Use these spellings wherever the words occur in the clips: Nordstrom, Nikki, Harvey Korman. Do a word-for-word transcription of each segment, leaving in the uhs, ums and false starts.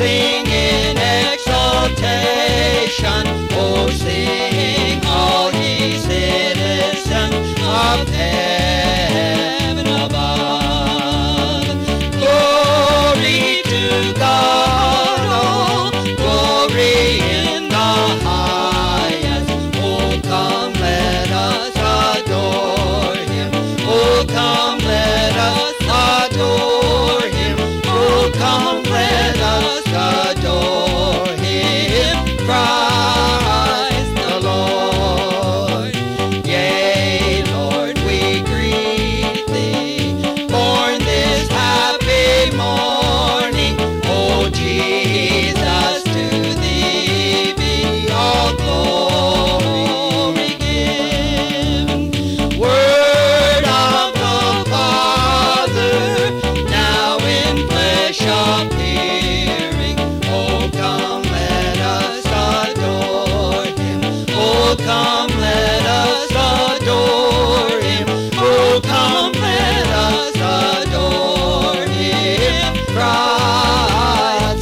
sing in exaltation, oh sing all ye citizens of heaven above. Glory to God, oh glory in the highest, oh come let us adore him, oh come let us adore him, oh come let us adore him, Christ the Lord. Yea, Lord, we greet thee, born this happy morning. O Jesus, to thee be all glory given. Word of the Father, now in flesh appeared. Come, let us adore him. Oh, come, let us adore him, Christ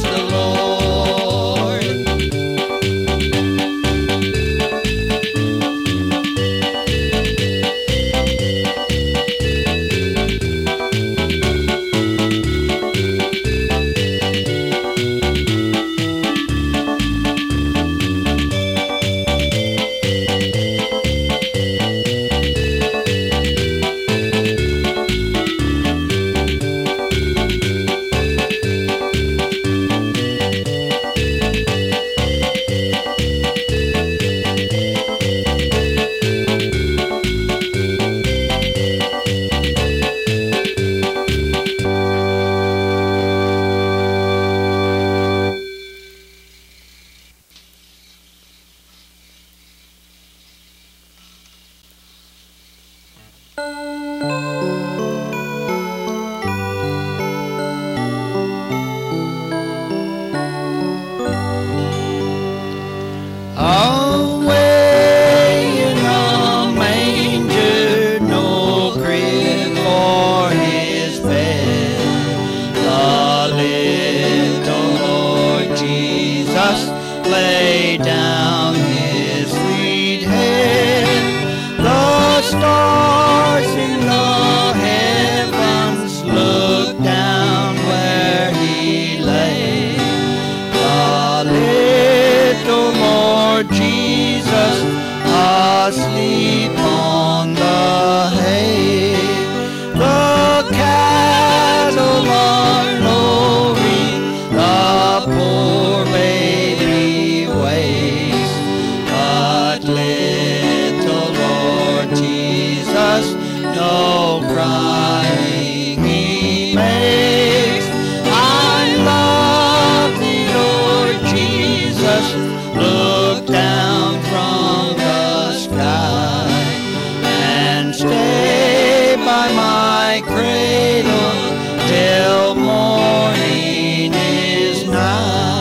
the cradle till morning is nigh.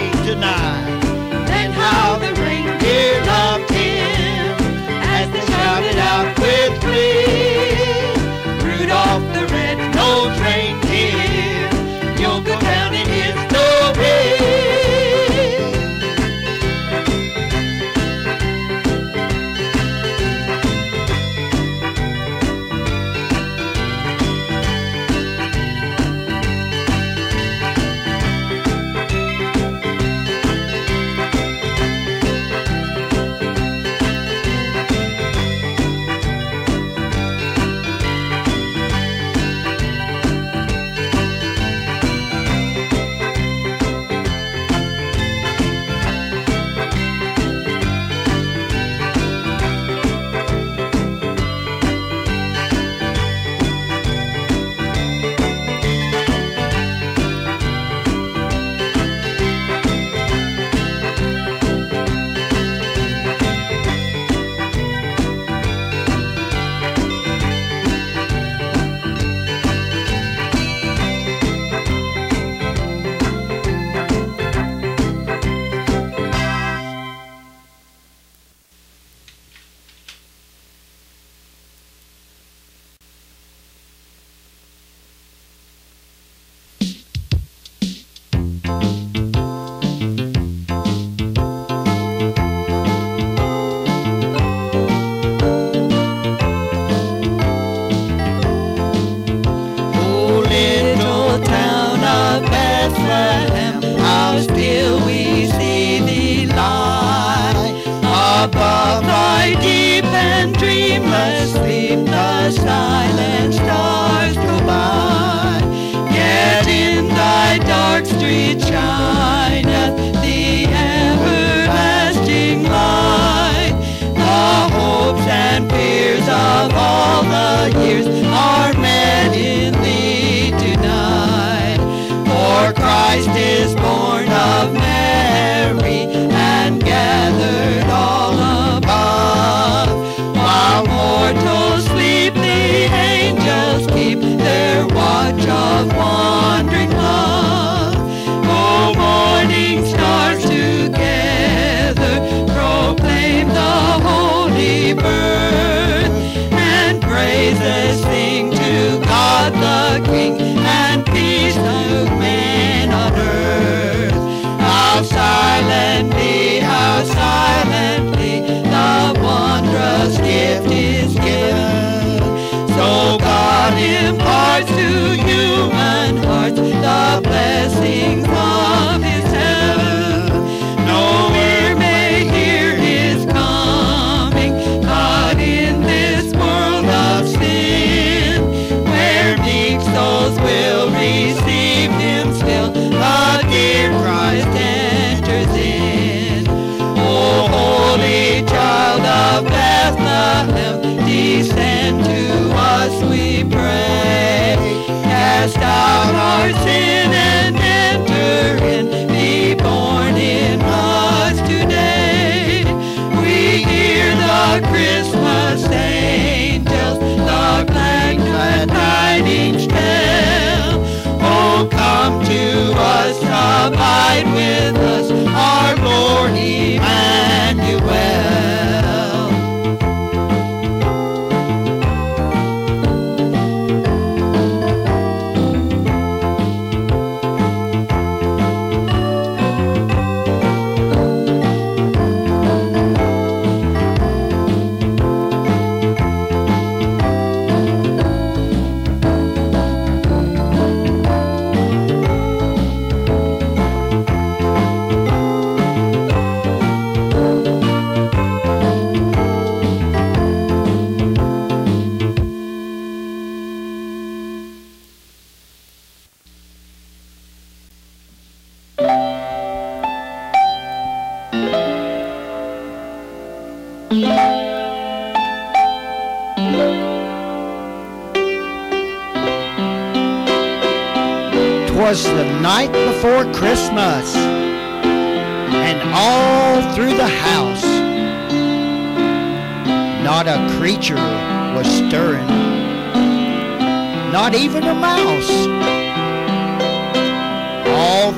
made tonight, and how they bring dear love to him as they shouted out with glee. Rudolph the red-nosed reindeer, you'll go down in his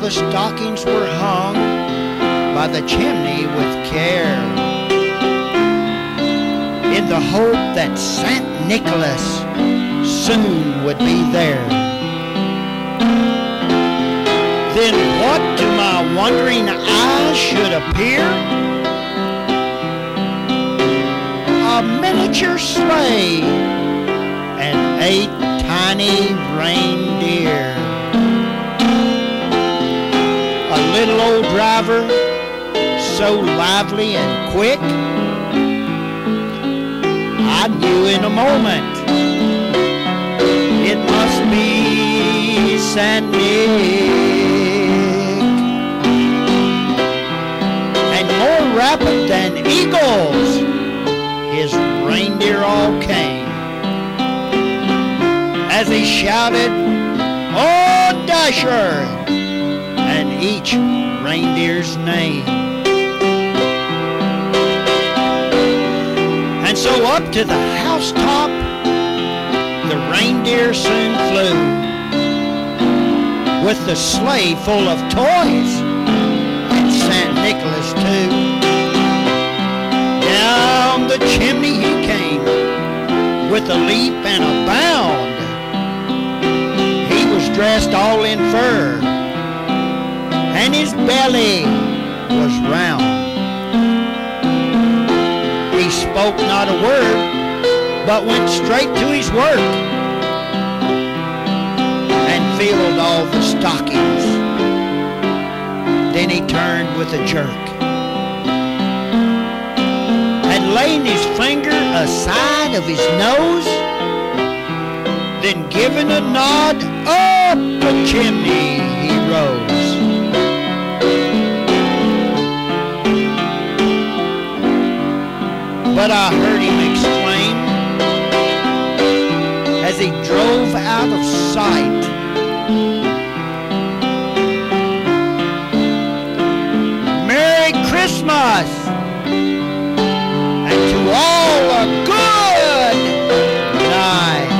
the stockings were hung by the chimney with care, in the hope that Saint Nicholas soon would be there. Then what to my wondering eyes should appear? A miniature sleigh and eight tiny reindeer. A little old driver, so lively and quick, I knew in a moment it must be Saint Nick. And more rapid than eagles, his reindeer all came, as he shouted, "Oh, Dasher!" and each reindeer's name. So up to the housetop the reindeer soon flew, with the sleigh full of toys and Saint Nicholas too. Down the chimney he came with a leap and a bound. He was dressed all in fur and his belly was round. He spoke not a word, but went straight to his work and filled all the stockings. Then he turned with a jerk and laying his finger aside of his nose, then giving a nod, up the chimney he rose. But I heard him exclaim as he drove out of sight, "Merry Christmas, and to all a good night."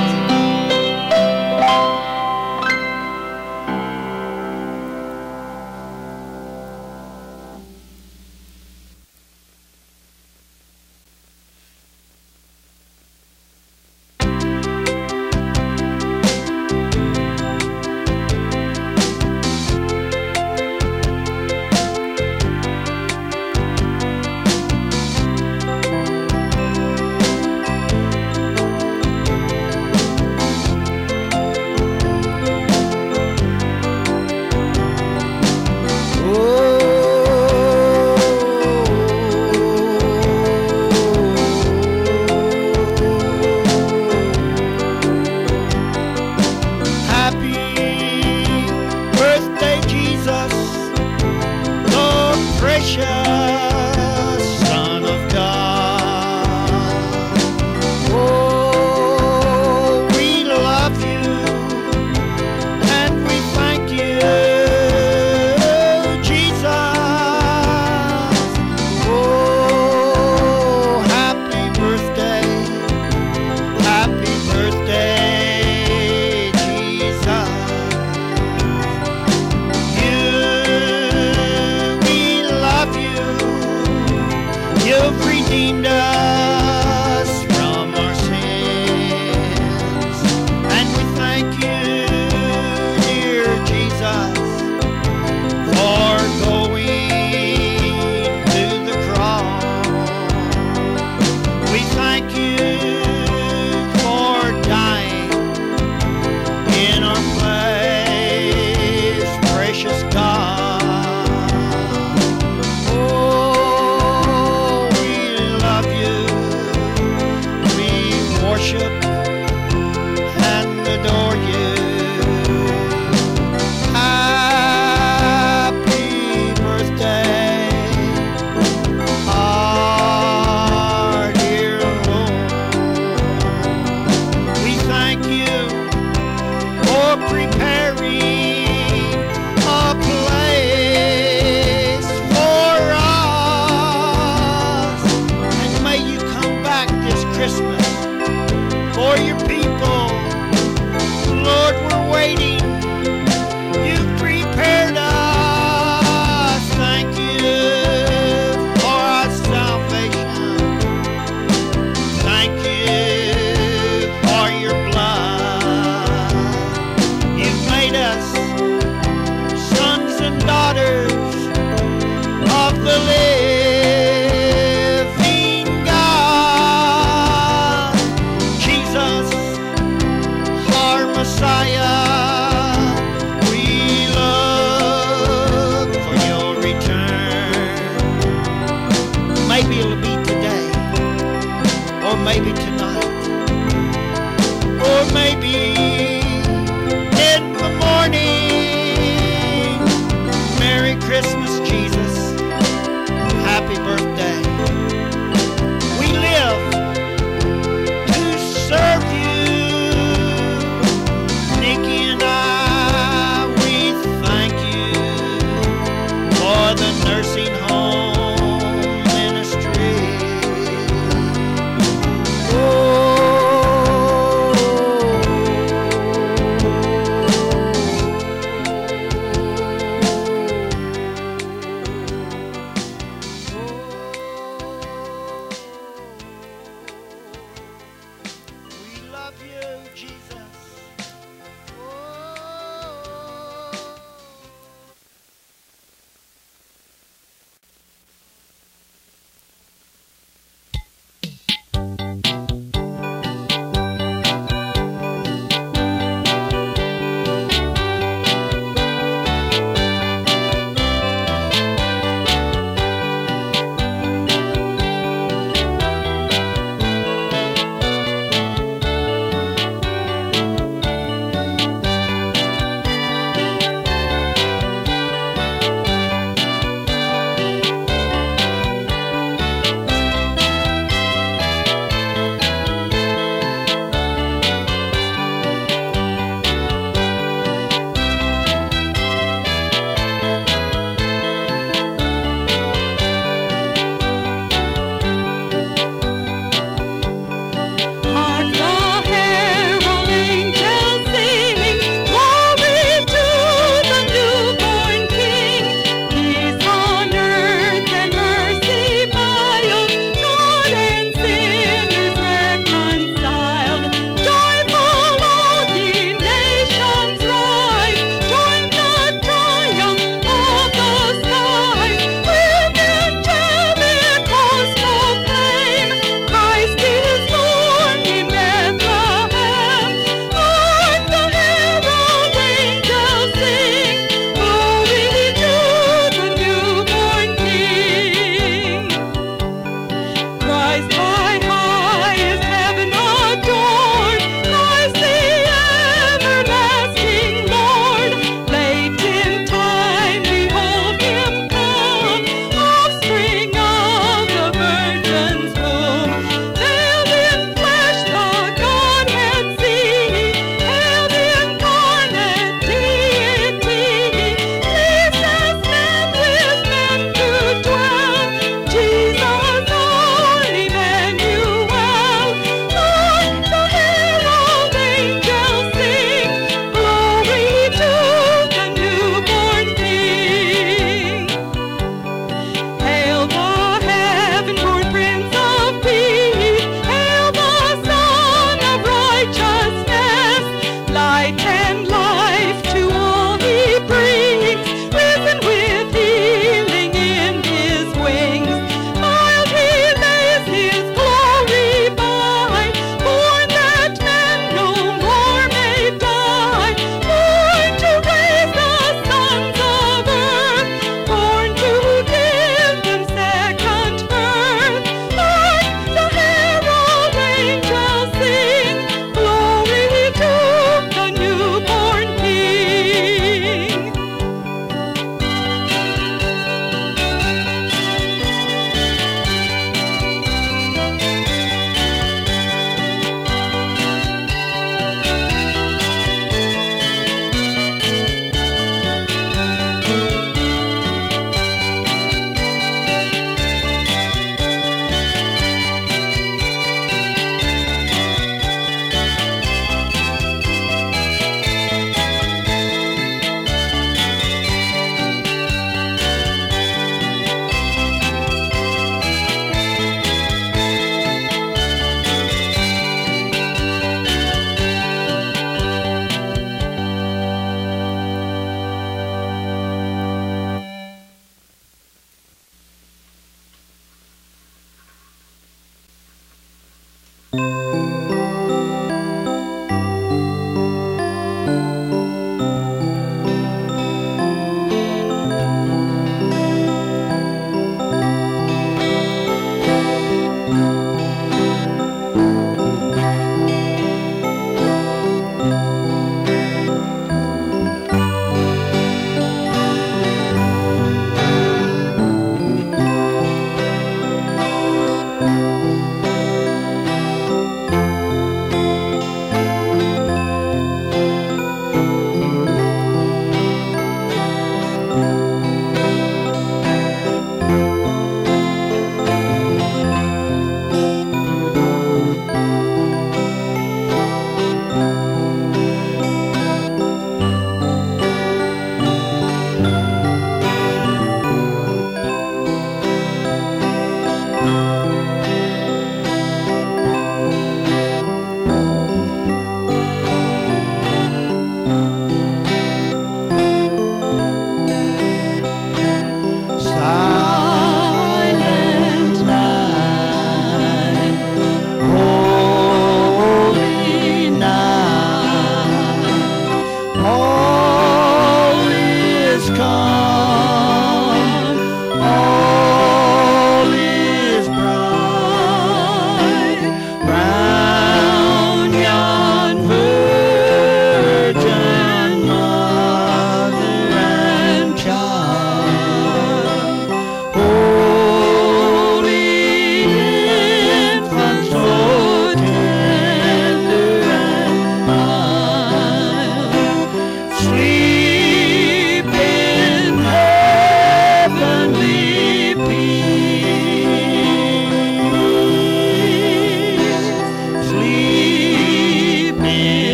Christmas, Jesus. Happy birthday. We live to serve you. Nikki and I, we thank you for the nursing home ministry. Oh,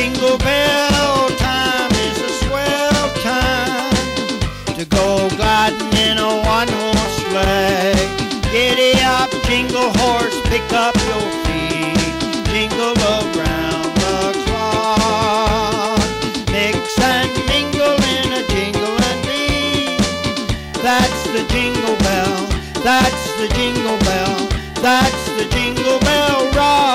Jingle bell time is a swell time to go gliding in a one-horse sleigh. Giddy up, jingle horse, pick up your feet, jingle around the clock, mix and mingle in a jingle and beat. That's the jingle bell, that's the jingle bell, that's the jingle bell rock.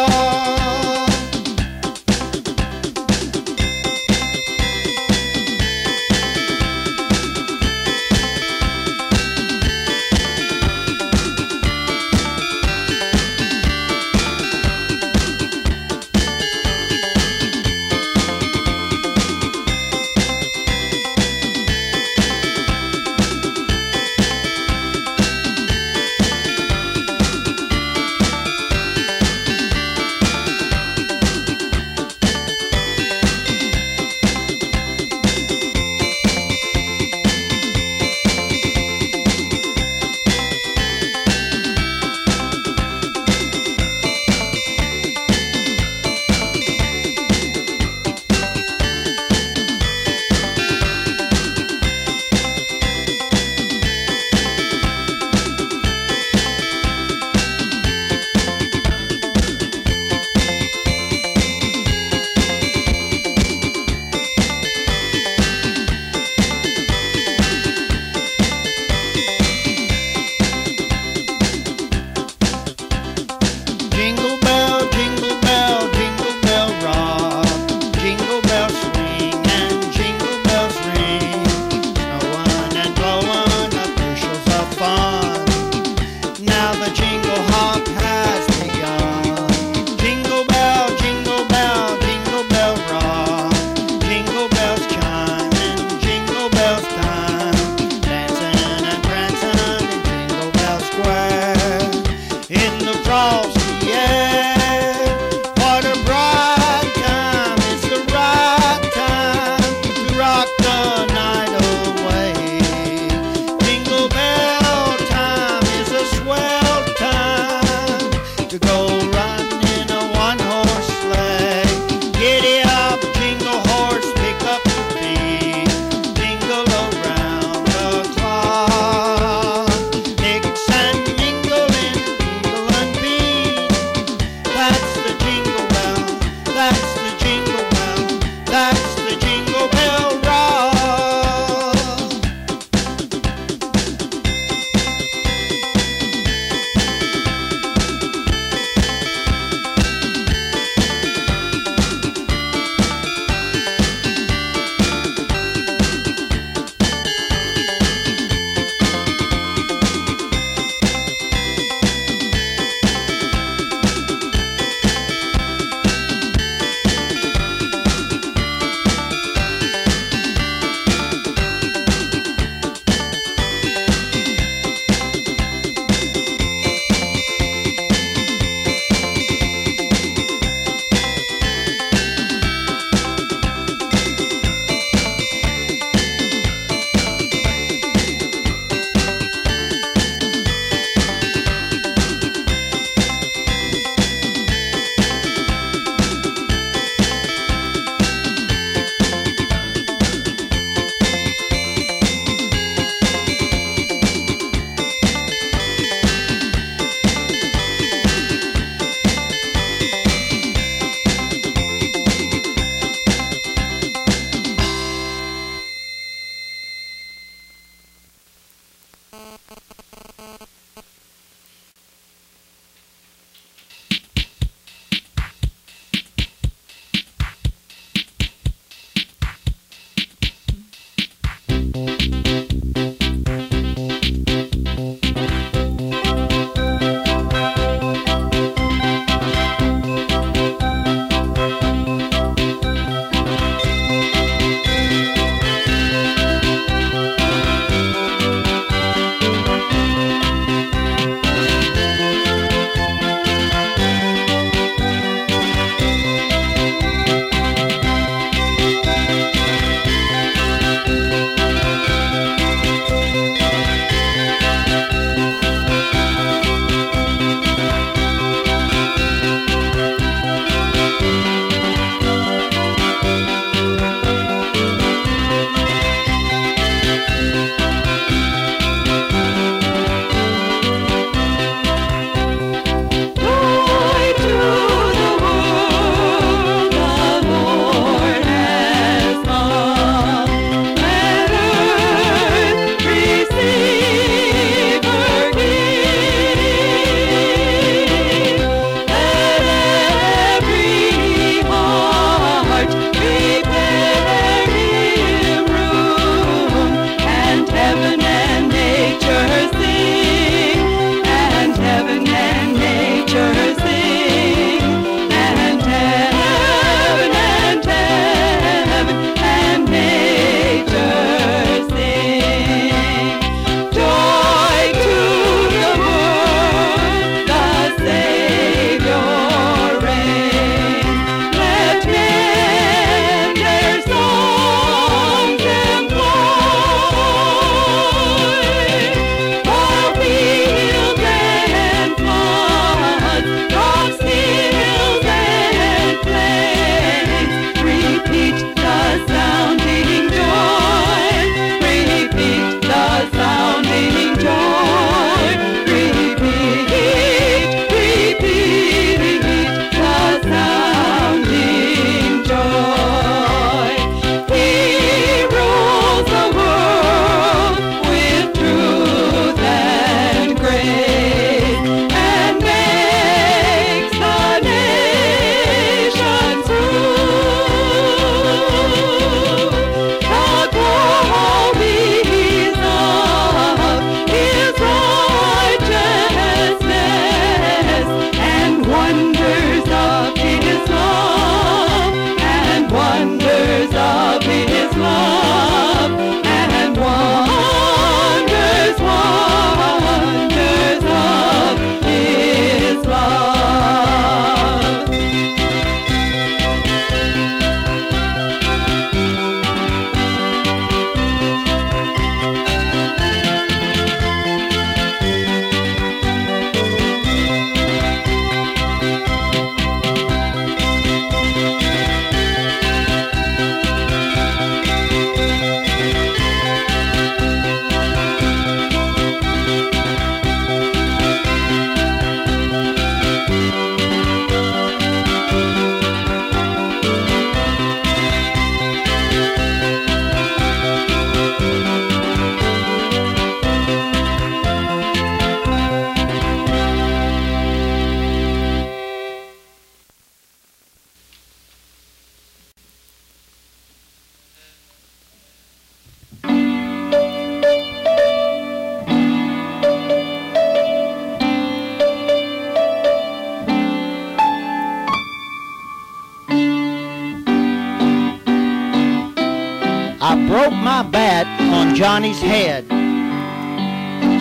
I broke my bat on Johnny's head.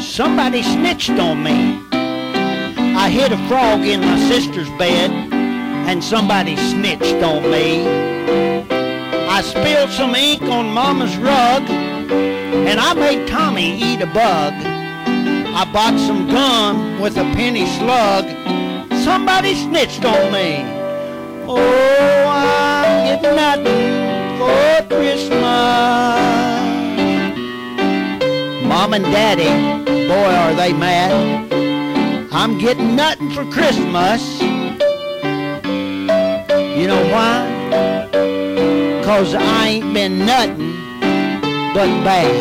Somebody snitched on me. I hid a frog in my sister's bed, and somebody snitched on me. I spilled some ink on Mama's rug, and I made Tommy eat a bug. I bought some gum with a penny slug. Somebody snitched on me. Oh, I'm getting nothing for Christmas. Mom and Daddy, boy are they mad. I'm getting nothing for Christmas. You know why? 'Cause I ain't been nothing but bad.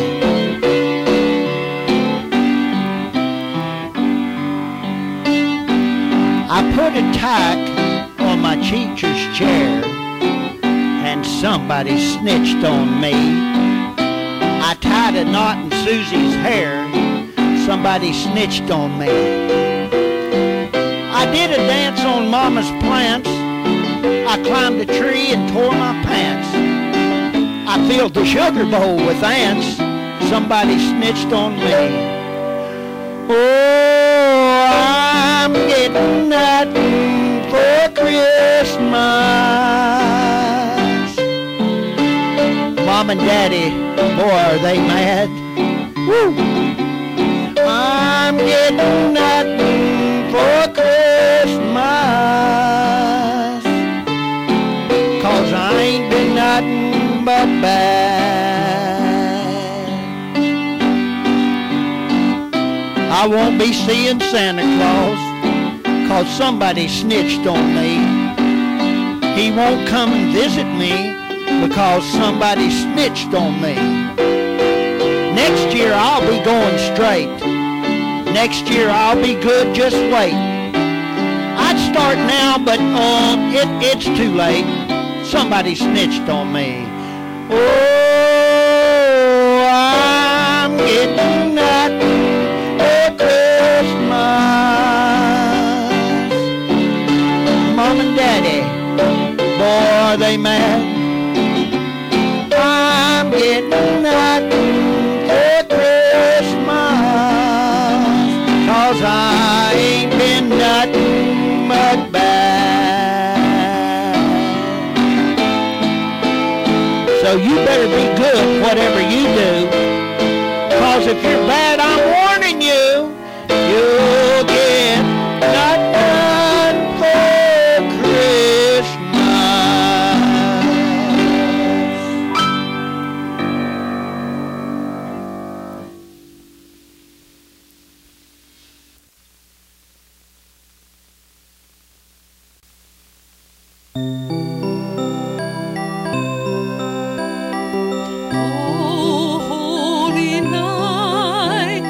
I put a tack on my teacher's chair, and somebody snitched on me. I tied a knot in Susie's hair. Somebody snitched on me. I did a dance on Mama's plants. I climbed a tree and tore my pants. I filled the sugar bowl with ants. Somebody snitched on me. Oh, I'm getting nothing for Christmas. Mom and Daddy, boy, are they mad. Woo! I'm getting nothing for Christmas, 'cause I ain't been nothing but bad. I won't be seeing Santa Claus, 'cause somebody snitched on me. He won't come and visit me, because somebody snitched on me. Next year I'll be going straight. Next year I'll be good, just wait. I'd start now, but um, it, it's too late. Somebody snitched on me. Oh, I'm getting nothing for Christmas. Mom and Daddy, boy, are they mad. Getting nothing for Christmas, 'cause I ain't been nothing but bad. So you better be good whatever you do, 'cause if you're bad, I'm warning you, you'll get nothing for Christmas. Oh, holy night,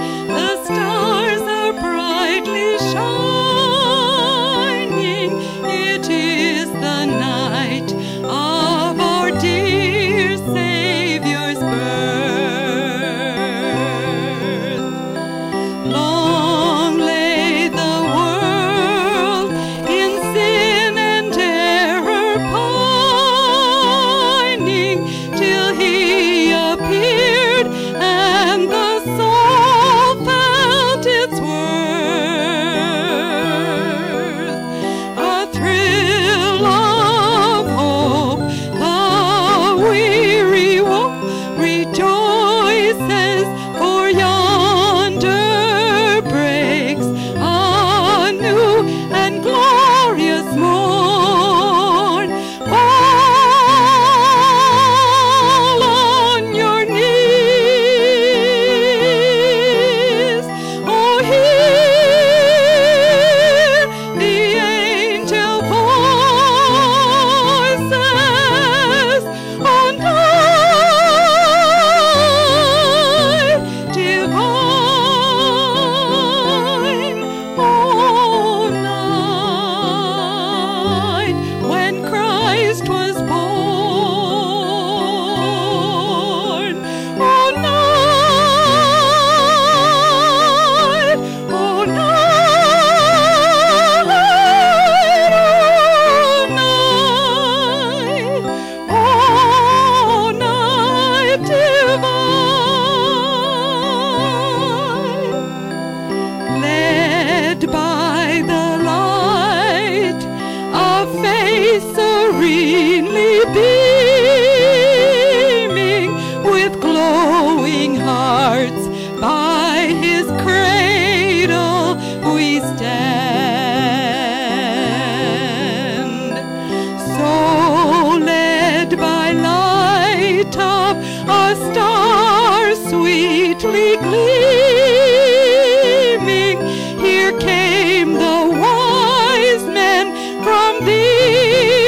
above, a star sweetly gleaming. Here came the wise men from the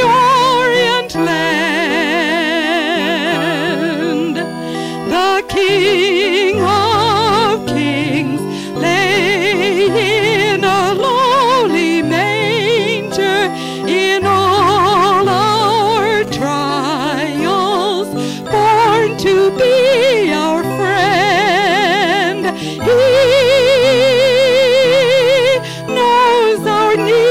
Orient land. The King of Kings lay in a lowly manger. In all our trials, born to be our friend, He knows our need.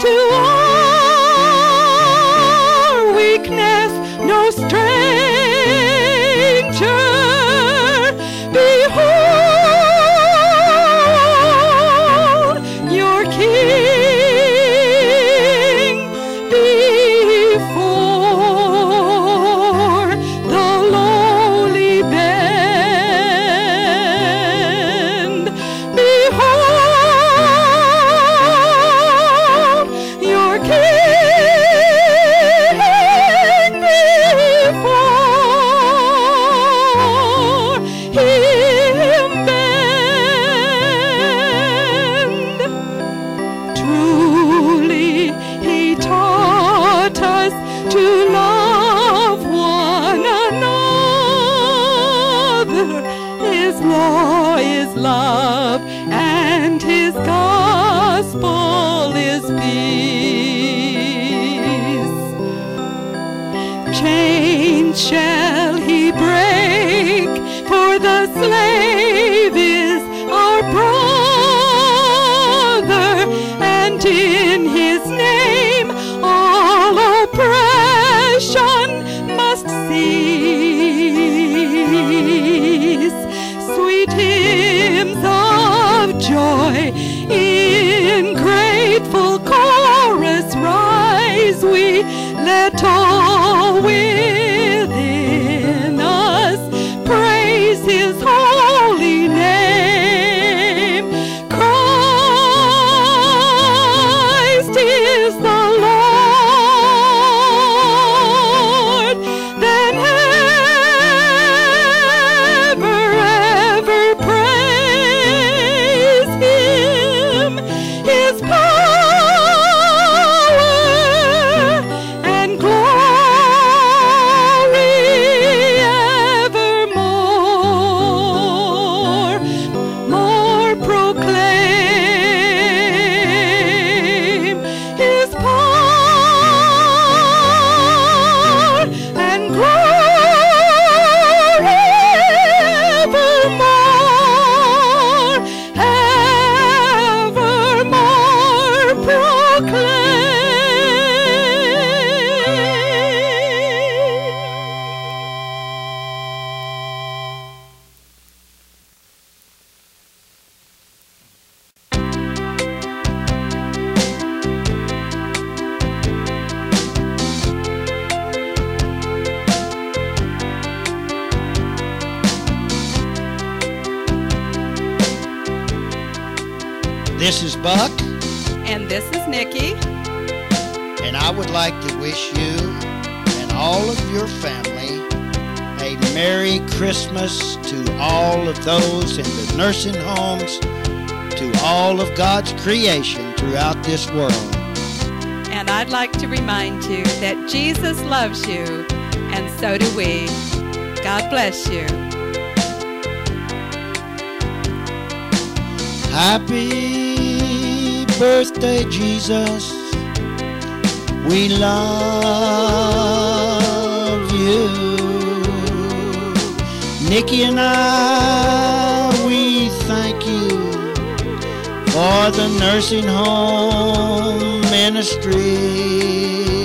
To our weakness, no stranger. Behold, to love one another. His law is love, and His gospel is peace. Chains shall He break, for the slave is our brother, and in His name all oppressed must cease. Sweet hymns of joy in grateful chorus rise. We let all within us praise His holy name. Christ is the This is Buck. And this is Nikki. And I would like to wish you and all of your family a Merry Christmas, to all of those in the nursing homes, to all of God's creation throughout this world. And I'd like to remind you that Jesus loves you, and so do we. God bless you. Happy birthday, Jesus. We love you. Nikki and I, we thank you for the nursing home ministry.